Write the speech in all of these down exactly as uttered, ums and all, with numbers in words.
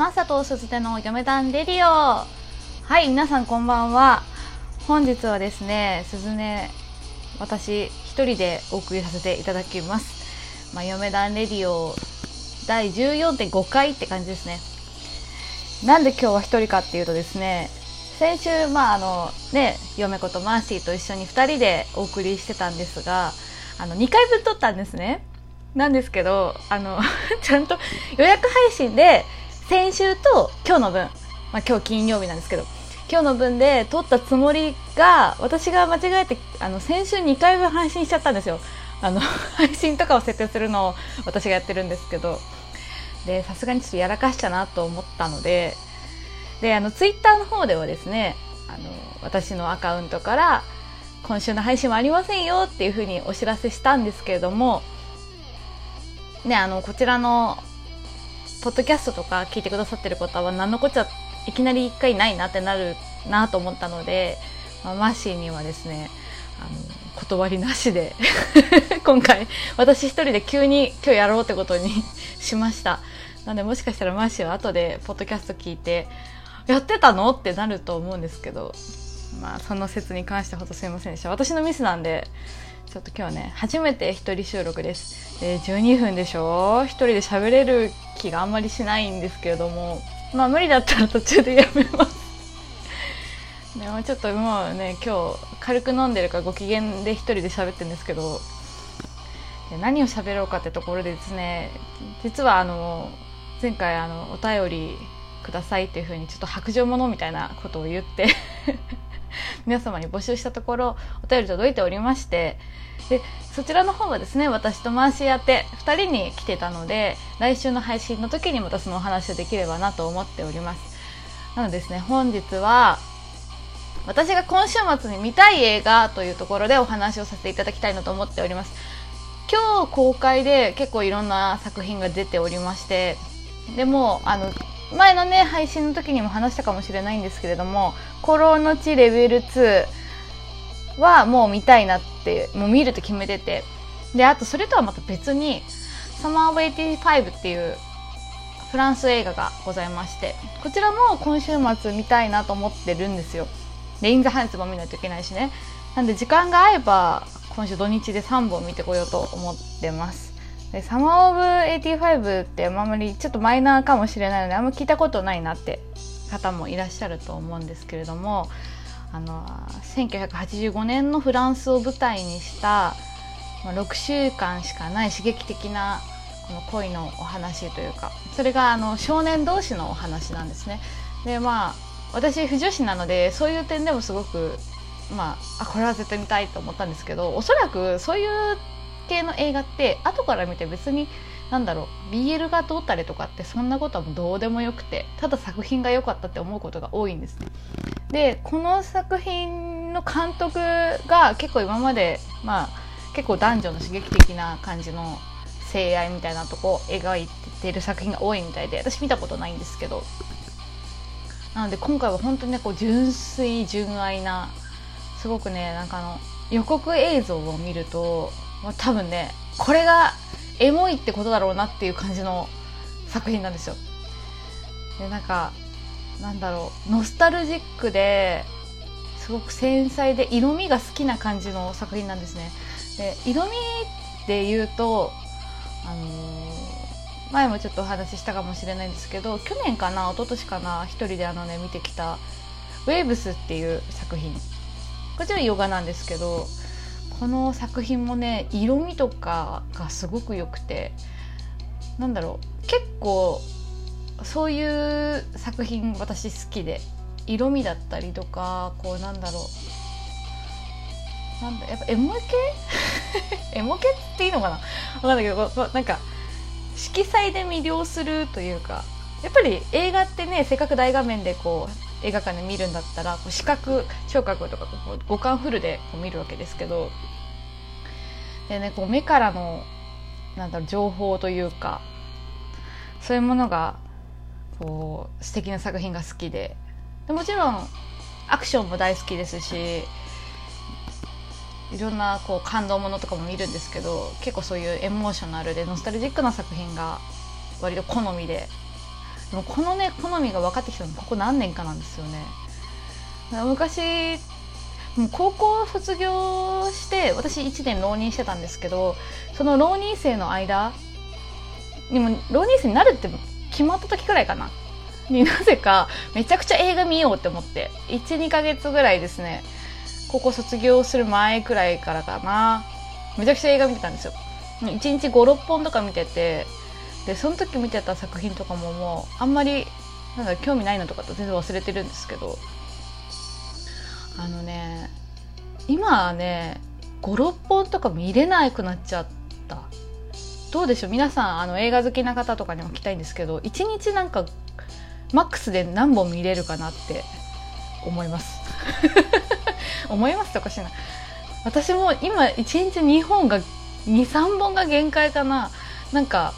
マサとすずての嫁団レディオ。はい、皆さんこんばんは。本日はですね、すずね、私一人でお送りさせていただきます。まあ、嫁団レディオ第 じゅうよんてんご 回って感じですね。なんで今日は一人かっていうとですね、先週、まああのね、嫁子とマーシーと一緒にふたりでお送りしてたんですが、あのにかいぶん撮ったんですね。なんですけど、あのちゃんと予約配信で先週と今日の分、まあ、今日金曜日なんですけど、今日の分で撮ったつもりが、私が間違えてあの先週にかいぶん配信しちゃったんですよ。あの配信とかを設定するのを私がやってるんですけど、でさすがにちょっとやらかしたなと思ったので、であのツイッターの方ではですね、あの私のアカウントから今週の配信はありませんよっていうふうにお知らせしたんですけれどもね、あのこちらのポッドキャストとか聞いてくださってる方は何のこっちゃいきなりいっかいないなってなるなと思ったので、まあ、マーシーにはですね、あの断りなしで今回私一人で急に今日やろうってことにしました。なのでもしかしたらマーシーは後でポッドキャスト聞いてやってたのってなると思うんですけど、まあその説に関してはほんとすいませんでした。私のミスなんで、ちょっと今日はね、初めて一人収録です。でじゅうにふんでしょ、一人で喋れる気があんまりしないんですけれども、まあ無理だったら途中でやめます。でもちょっともうね、今日軽く飲んでるからご機嫌で一人で喋ってるんですけど、で何を喋ろうかってところでですね、実はあの前回あのお便りくださいっていう風にちょっと白状者みたいなことを言って皆様に募集したところお便り届いておりまして、でそちらの方はですね、私とマーシー宛てふたりに来てたので、来週の配信の時にまたそのお話をできればなと思っております。なのでですね、本日は私が今週末に見たい映画というところでお話をさせていただきたいなと思っております。今日公開で結構いろんな作品が出ておりまして、でもあの前のね、配信の時にも話したかもしれないんですけれども、孤狼の血レベルツーはもう見たいなって、もう見ると決めてて、であとそれとはまた別にサマーオブはちじゅうごっていうフランス映画がございまして、こちらも今週末見たいなと思ってるんですよ。でインザハンツも見ないといけないしね。なんで時間が合えば今週土日でさんぼん見てこようと思ってます。でサマーオブはちじゅうごってあんまりちょっとマイナーかもしれないので、あんま聞いたことないなって方もいらっしゃると思うんですけれども、あのせんきゅうひゃくはちじゅうごねんのフランスを舞台にした、まあ、ろくしゅうかんしかない刺激的なこの恋のお話というか、それがあの少年同士のお話なんですね。でまあ私腐女子なので、そういう点でもすごく、まあ、あこれは絶対見たいと思ったんですけど、おそらくそういう系の映画って後から見て別になんだろう ビーエル がどうたりとかってそんなことはもうどうでもよくて、ただ作品が良かったって思うことが多いんですね。でこの作品の監督が結構今まで、まあ、結構男女の刺激的な感じの性愛みたいなとこ描いてる作品が多いみたいで、私見たことないんですけど、なので今回は本当にね、こう純粋純愛な、すごくね、なんかあの予告映像を見ると多分ね、これがエモいってことだろうなっていう感じの作品なんですよ。でなんかなんだろう、ノスタルジックですごく繊細で色味が好きな感じの作品なんですね。で色味っていうと、あのー、前もちょっとお話ししたかもしれないんですけど、去年かな一昨年かな、一人であのね見てきたウェーブスっていう作品、こちらヨガなんですけど、この作品もね、色味とかがすごく良くて、なんだろう、結構そういう作品私好きで、色味だったりとか、こうなんだろう、なんだやっぱエモ系エモ系っていいのかな、分かんないけど、なんか色彩で魅了するというか、やっぱり映画ってね、せっかく大画面でこう映画館で見るんだったら、こう視覚聴覚とかこう五感フルでこう見るわけですけど、でね、こう目からのなんだろう情報というか、そういうものがこう素敵な作品が好きで、でもちろんアクションも大好きですし、いろんなこう感動ものとかも見るんですけど、結構そういうエモーショナルでノスタルジックな作品が割と好みででもこのね好みが分かってきたのここ何年かなんですよね。昔もう高校卒業して私いちねん浪人してたんですけど、その浪人生の間にも浪人生になるって決まった時くらいかなになぜかめちゃくちゃ映画見ようって思っていち、にかげつぐらいですね、高校卒業する前くらいからかな、めちゃくちゃ映画見てたんですよ。いちにちご、ろっぽんとか見てて、でその時見てた作品とかももうあんまりなんか興味ないのとかと全然忘れてるんですけど、あのね今はねご、ろっぽんとか見れなくなっちゃった。どうでしょう皆さん、あの映画好きな方とかにも聞きたいんですけど、いちにちなんかマックスで何本見れるかなって思います思いますとかしない。私も今いちにちにほんがに、さんぼんが限界かな。なんか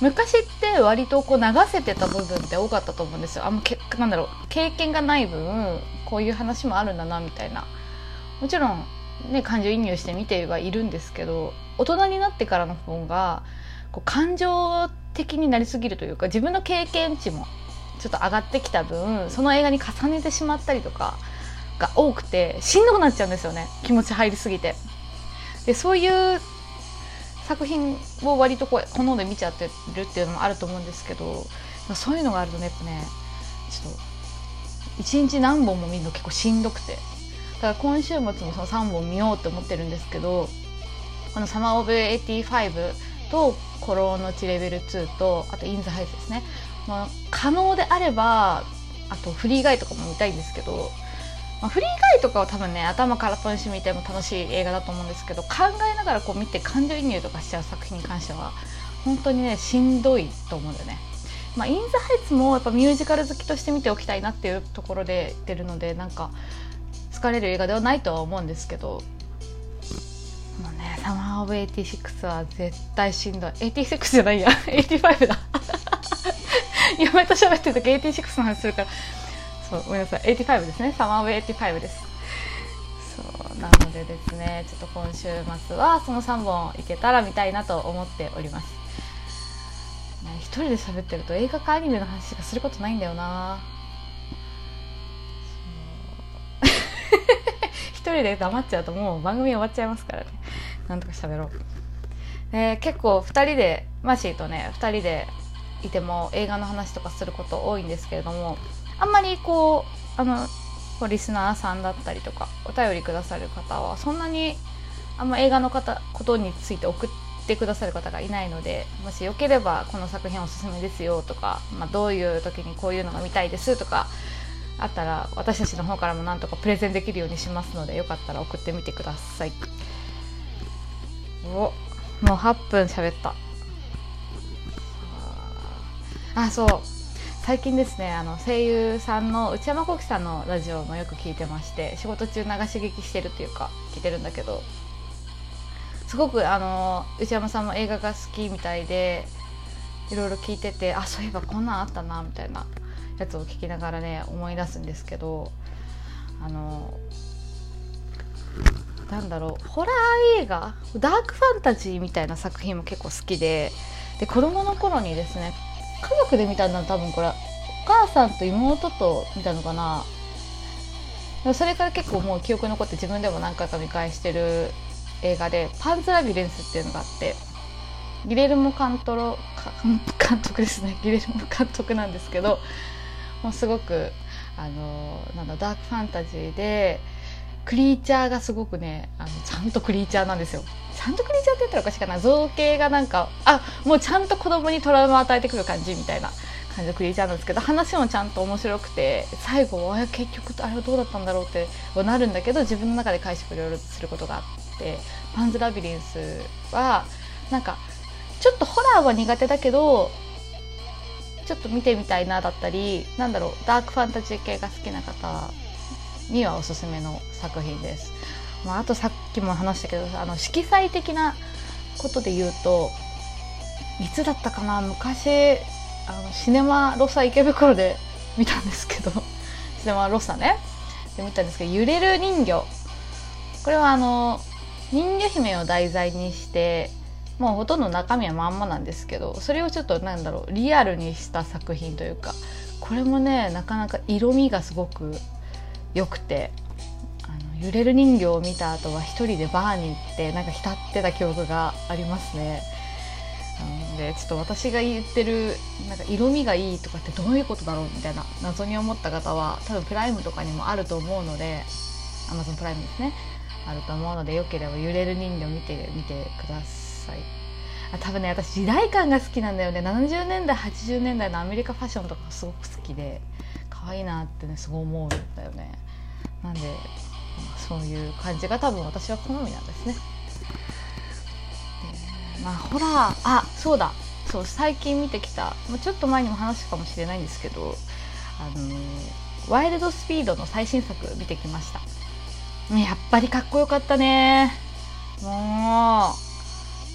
昔って割とこう流せてた部分って多かったと思うんですよ。あんまけなんだろう経験がない分こういう話もあるんだなみたいな。もちろんね感情移入して見てはいるんですけど、大人になってからの方がこう感情的になりすぎるというか、自分の経験値もちょっと上がってきた分その映画に重ねてしまったりとかが多くてしんどくなっちゃうんですよね、気持ち入りすぎて。でそういう作品を割とこう好んで見ちゃってるっていうのもあると思うんですけど、そういうのがあるとねやっぱねちょっといちにち何本も見るの結構しんどくて、だから今週末もそのさんぼん見ようって思ってるんですけど、この「サマー・オブ・はちじゅうご」と「孤狼の血レベルに」とあと「イン・ザ・ハイズ」ですね、まあ、可能であればあとフリーガイとかも見たいんですけど、まあ、フリーガイとかは多分ね頭空っぽにしてみても楽しい映画だと思うんですけど、考えながらこう見て感情移入とかしちゃう作品に関しては本当にねしんどいと思うんだよね。まあ、イン・ザ・ハイツもやっぱミュージカル好きとして見ておきたいなっていうところで出るので、なんか疲れる映画ではないとは思うんですけど、もうねサマー・オブ・はちじゅうろくは絶対しんどい。はちじゅうろくじゃないやはちじゅうごだ嫁と喋ってる時はちじゅうろくの話するから、そうごめんなさいはちじゅうごですね、サマー・オブ・はちじゅうごです。そうなのでですねちょっと今週末はそのさんぼんいけたら見たいなと思っております。一人で喋ってると映画かアニメの話がすることないんだよな一人で黙っちゃうともう番組終わっちゃいますからね、なんとか喋ろう。で結構ふたりでマーシーとねふたりでいても映画の話とかすること多いんですけれども、あんまりこうあのこうリスナーさんだったりとかお便りくださる方はそんなにあんま映画の方ことについて送っててくださる方がいないので、もしよければこの作品おすすめですよとか、まあ、どういう時にこういうのが見たいですとかあったら私たちの方からもなんとかプレゼンできるようにしますので、よかったら送ってみてください。おもうはっぷん喋った。あそう最近ですねあの声優さんの内山昂輝さんのラジオもよく聞いてまして、仕事中流し聞きしてるっていうか聞いてるんだけど、すごくあの内山さんも映画が好きみたいでいろいろ聞いてて、あそういえばこんなんあったなみたいなやつを聞きながらね思い出すんですけど、あのなんだろうホラー映画ダークファンタジーみたいな作品も結構好きで、で子どもの頃にですね家族で見たんだ多分これお母さんと妹と見たのかな。それから結構もう記憶残って自分でも何回か見返してる映画で、パンツラビレンスっていうのがあって、ギレルモ監督監督ですねギレルモ監督なんですけど、もうすごくあのなんだダークファンタジーでクリーチャーがすごくねあのちゃんとクリーチャーなんですよ。ちゃんとクリーチャーって言ったらおかしいかな、造形がなんかあもうちゃんと子供にトラウマを与えてくる感じみたいな感じのクリーチャーなんですけど、話もちゃんと面白くて最後は結局あれはどうだったんだろうってなるんだけど、自分の中で解釈をいろいろすることがあって。パンズラビリンスはなんかちょっとホラーは苦手だけどちょっと見てみたいなだったり、なんだろうダークファンタジー系が好きな方にはおすすめの作品です。まあ、あとさっきも話したけどあの色彩的なことで言うといつだったかな、昔あのシネマロサ池袋で見たんですけどシネマロサねで見たんですけど、揺れる人魚、これはあの人魚姫を題材にしてまあ、ほとんど中身はまんまなんですけど、それをちょっとなんだろうリアルにした作品というか、これもねなかなか色味がすごく良くて、あの揺れる人形を見た後は一人でバーに行ってなんか浸ってた記憶がありますね。でちょっと私が言ってるなんか色味がいいとかってどういうことだろうみたいな謎に思った方は多分プライムとかにもあると思うので、 Amazon プライムですね、あると思うので、よければ揺れる人形見てみてください。あ、多分ね私時代感が好きなんだよね。ななじゅうねんだいはちじゅうねんだいのアメリカファッションとかすごく好きで可愛いなってねすごい思うんだよね。なんで、まあ、そういう感じが多分私は好みなんですね。まあ、ホラー、あ、そうだ、そう最近見てきた、ちょっと前にも話したかもしれないんですけど、あのー、ワイルドスピードの最新作見てきました。やっぱりかっこよかったね。もう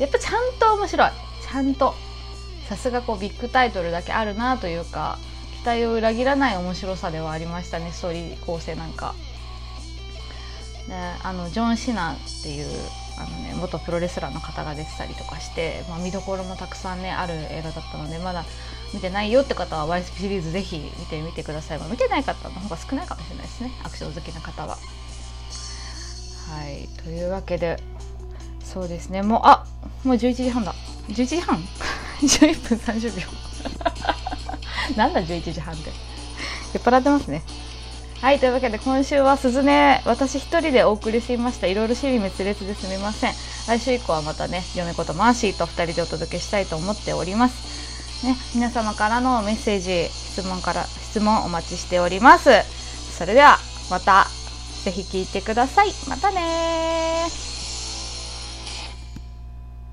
やっぱちゃんと面白い、ちゃんとさすがこうビッグタイトルだけあるなというか、期待を裏切らない面白さではありましたね。ストーリー構成なんか、ね、あのジョン・シナっていうあのね、元プロレスラーの方が出てたりとかして、まあ、見どころもたくさん、ね、ある映画だったので、まだ見てないよって方は ワイエスピー シリーズぜひ見てみてください。まあ、見てない方の方が少ないかもしれないですね、アクション好きな方は。はい、というわけでそうですね、もうあもうじゅういちじはんだ、じゅういちじはんじゅういっぷんさんじゅうびょうなんだじゅういちじはんって酔っ払ってますね。はい、というわけで今週はすずね、私一人でお送りしました。いろいろ支離滅裂ですみません。来週以降はまたね、嫁ことマーシーとふたりでお届けしたいと思っております、ね、皆様からのメッセージ、質問から質問お待ちしております。それではまたぜひ聞いてください。またねー。